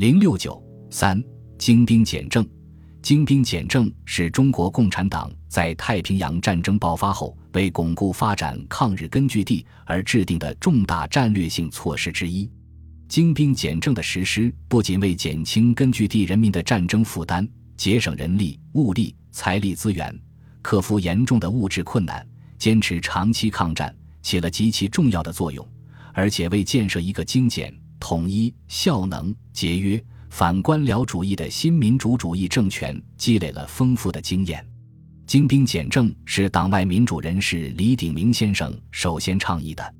069.3 精兵简政。精兵简政是中国共产党在太平洋战争爆发后为巩固发展抗日根据地而制定的重大战略性措施之一。精兵简政的实施不仅为减轻根据地人民的战争负担，节省人力、物力、财力资源，克服严重的物质困难，坚持长期抗战起了极其重要的作用，而且为建设一个精简、统一、效能、节约、反官僚主义的新民主主义政权积累了丰富的经验。精兵简政是党外民主人士李鼎铭先生首先倡议的。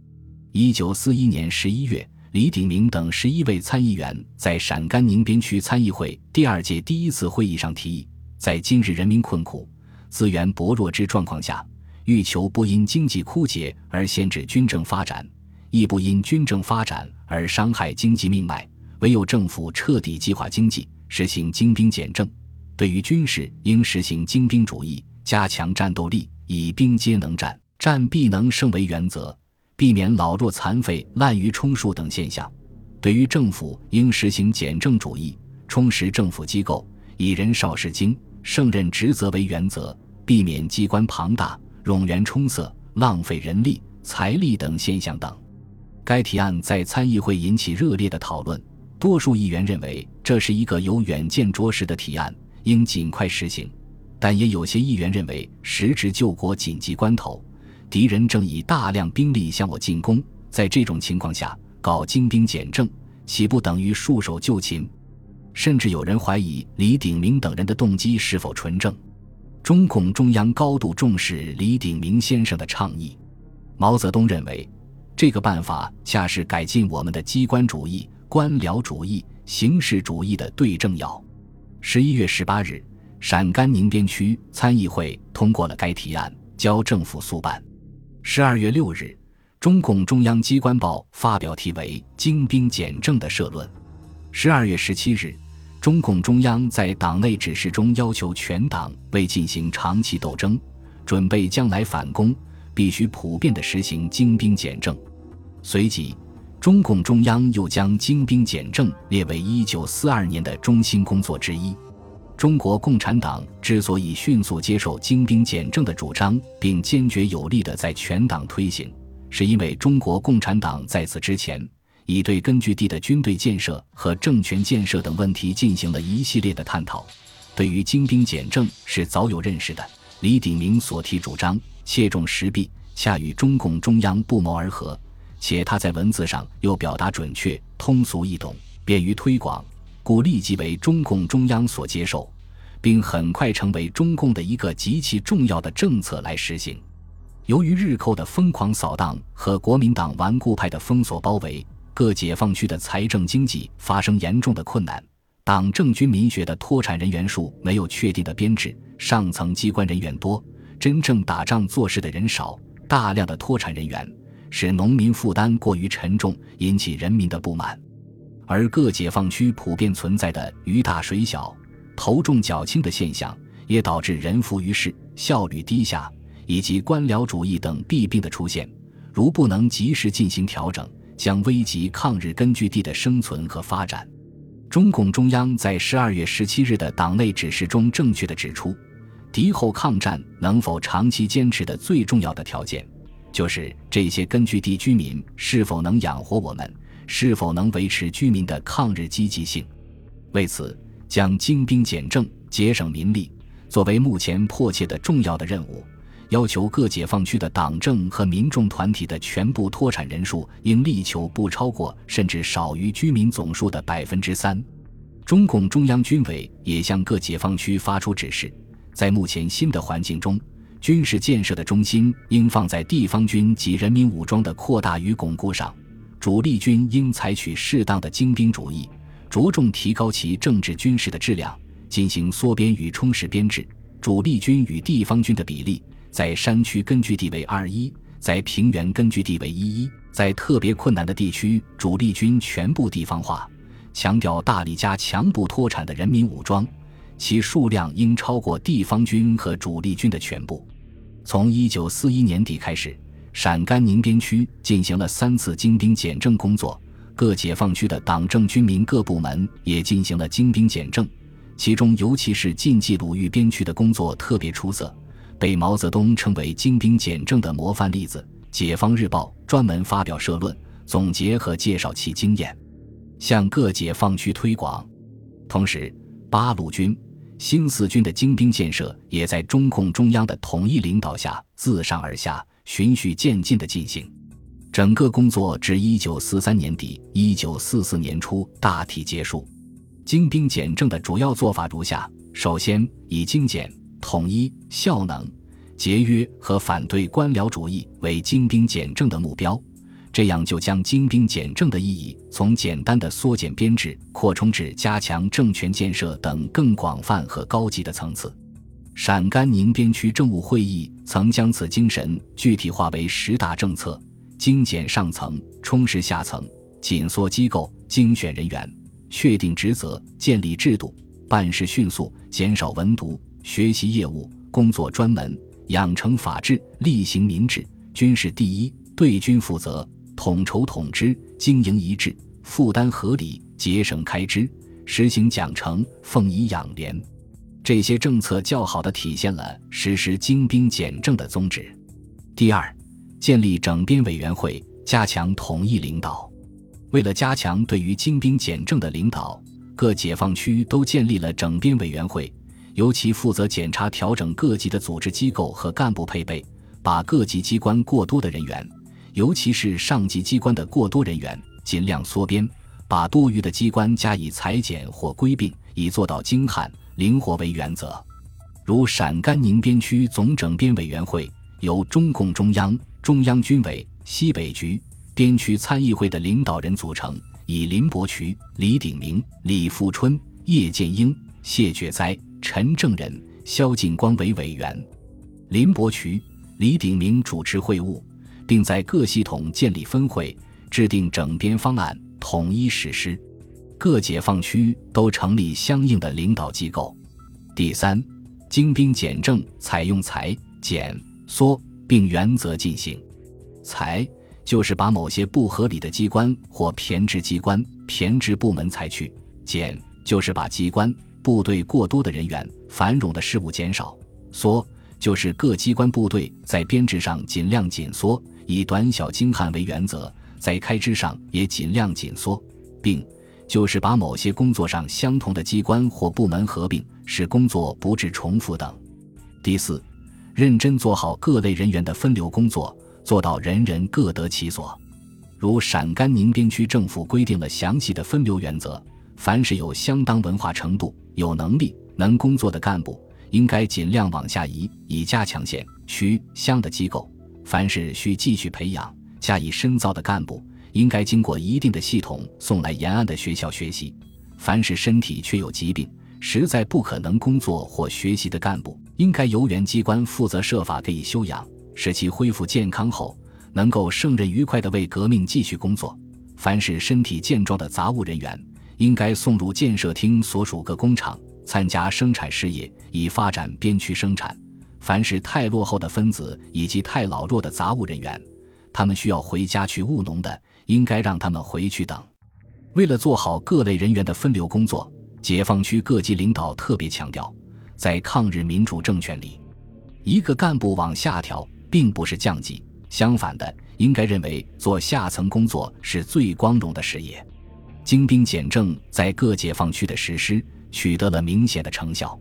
1941年11月，李鼎铭等11位参议员在陕甘宁边区参议会第二届第一次会议上提议，在今日人民困苦、资源薄弱之状况下，欲求不因经济枯竭而限制军政发展，亦不因军政发展而伤害经济命脉，唯有政府彻底计划经济，实行精兵简政。对于军事，应实行精兵主义，加强战斗力，以兵皆能战，战必能胜为原则，避免老弱残废、滥竽充数等现象。对于政府，应实行简政主义，充实政府机构，以人少事精、胜任职责为原则，避免机关庞大、冗员充塞、浪费人力、财力等现象等。该提案在参议会引起热烈的讨论，多数议员认为这是一个有远见卓识的提案，应尽快实行，但也有些议员认为时值救国紧急关头，敌人正以大量兵力向我进攻，在这种情况下搞精兵简政，岂不等于束手就擒？甚至有人怀疑李鼎铭等人的动机是否纯正。中共中央高度重视李鼎铭先生的倡议。毛泽东认为这个办法恰是改进我们的机关主义、官僚主义、形式主义的对症药。11月18日，陕甘宁边区参议会通过了该提案，交政府速办。12月6日，中共中央机关报发表题为《精兵简政》的社论。12月17日，中共中央在党内指示中要求全党为进行长期斗争、准备将来反攻，必须普遍地实行精兵简政。随即，中共中央又将精兵简政列为1942年的中心工作之一。中国共产党之所以迅速接受精兵简政的主张，并坚决有力地在全党推行，是因为中国共产党在此之前已对根据地的军队建设和政权建设等问题进行了一系列的探讨，对于精兵简政是早有认识的。李鼎铭所提主张切中时弊，恰与中共中央不谋而合，且他在文字上又表达准确、通俗易懂，便于推广，故立即为中共中央所接受，并很快成为中共的一个极其重要的政策来实行。由于日寇的疯狂扫荡和国民党顽固派的封锁包围，各解放区的财政经济发生严重的困难，党政军民学的脱产人员数没有确定的编制，上层机关人员多，真正打仗做事的人少，大量的脱产人员使农民负担过于沉重，引起人民的不满。而各解放区普遍存在的鱼大水小、头重脚轻的现象，也导致人浮于事、效率低下，以及官僚主义等弊病的出现。如不能及时进行调整，将危及抗日根据地的生存和发展。中共中央在12月17日的党内指示中正确地指出，敌后抗战能否长期坚持的最重要的条件，就是这些根据地居民是否能养活我们，是否能维持居民的抗日积极性。为此，将精兵简政、节省民力作为目前迫切的重要的任务，要求各解放区的党政和民众团体的全部脱产人数应力求不超过甚至少于居民总数的 3%。 中共中央军委也向各解放区发出指示，在目前新的环境中，军事建设的中心应放在地方军及人民武装的扩大与巩固上，主力军应采取适当的精兵主义，着重提高其政治军事的质量，进行缩编与充实编制。主力军与地方军的比例，在山区根据地为21，在平原根据地为11，在特别困难的地区，主力军全部地方化，强调大力加强不脱产的人民武装，其数量应超过地方军和主力军的全部。从1941年底开始，陕甘宁边区进行了3次精兵简政工作，各解放区的党政军民各部门也进行了精兵简政，其中尤其是晋冀鲁豫边区的工作特别出色，被毛泽东称为精兵简政的模范例子。解放日报专门发表社论，总结和介绍其经验，向各解放区推广。同时，八路军、新四军的精兵建设也在中共中央的统一领导下，自上而下循序渐进地进行。整个工作至1943年底1944年初大体结束。精兵简政的主要做法如下：首先，以精简、统一、效能、节约和反对官僚主义为精兵简政的目标，这样就将精兵简政的意义从简单的缩减编制扩充至加强政权建设等更广泛和高级的层次。陕甘宁边区政务会议曾将此精神具体化为10大政策：精简上层，充实下层，紧缩机构，精选人员，确定职责，建立制度，办事迅速，减少文牍，学习业务，工作专门，养成法治，厉行民治，军事第一，对军负责，统筹统支，经营一致，负担合理，节省开支，实行奖惩，奉以养廉。这些政策较好地体现了实施精兵简政的宗旨。第二，建立整编委员会，加强统一领导。为了加强对于精兵简政的领导，各解放区都建立了整编委员会，尤其负责检查调整各级的组织机构和干部配备，把各级机关过多的人员，尤其是上级机关的过多人员尽量缩编，把多余的机关加以裁减或归并，以做到精悍灵活为原则。如陕甘宁边区总整编委员会由中共中央、中央军委、西北局、边区参议会的领导人组成，以林伯渠、李鼎铭、李富春、叶剑英、谢觉哉、陈正仁、萧劲光为委员。林伯渠、李鼎铭主持会务，并在各系统建立分会，制定整编方案，统一实施。各解放区都成立相应的领导机构。第三，精兵简政采用裁、减、缩并原则进行。裁就是把某些不合理的机关或偏职机关、偏职部门裁去；减就是把机关、部队过多的人员、繁冗的事务减少；缩就是各机关部队在编制上尽量紧缩，以短小精悍为原则，在开支上也尽量紧缩；并就是把某些工作上相同的机关或部门合并，使工作不致重复等。第四，认真做好各类人员的分流工作，做到人人各得其所。如陕甘宁边区政府规定了详细的分流原则，凡是有相当文化程度、有能力、能工作的干部，应该尽量往下移，以加强县、区、乡的机构；凡是需继续培养、加以深造的干部，应该经过一定的系统送来沿岸的学校学习；凡是身体确有疾病、实在不可能工作或学习的干部，应该由原机关负责设法给予休养，使其恢复健康后能够胜任愉快地为革命继续工作；凡是身体健壮的杂务人员，应该送入建设厅所属各工厂参加生产事业，以发展边区生产；凡是太落后的分子以及太老弱的杂务人员，他们需要回家去务农的，应该让他们回去等。为了做好各类人员的分流工作，解放区各级领导特别强调，在抗日民主政权里，一个干部往下调并不是降级，相反的，应该认为做下层工作是最光荣的事业。精兵简政在各解放区的实施取得了明显的成效，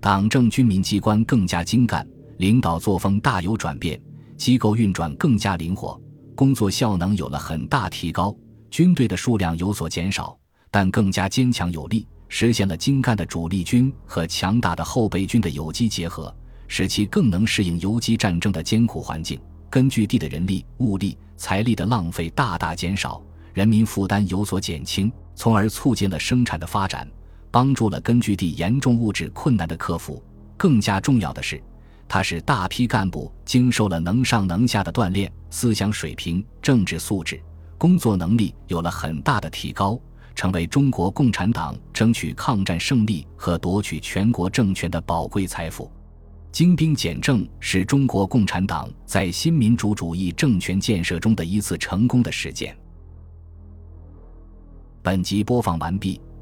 党政军民机关更加精干，领导作风大有转变，机构运转更加灵活，工作效能有了很大提高，军队的数量有所减少，但更加坚强有力，实现了精干的主力军和强大的后备军的有机结合，使其更能适应游击战争的艰苦环境，根据地的人力、物力、财力的浪费大大减少，人民负担有所减轻，从而促进了生产的发展，帮助了根据地严重物质困难的克服。更加重要的是，它使大批干部经受了能上能下的锻炼，思想水平、政治素质、工作能力有了很大的提高，成为中国共产党争取抗战胜利和夺取全国政权的宝贵财富。精兵简政是中国共产党在新民主主义政权建设中的一次成功的实践。本集播放完毕，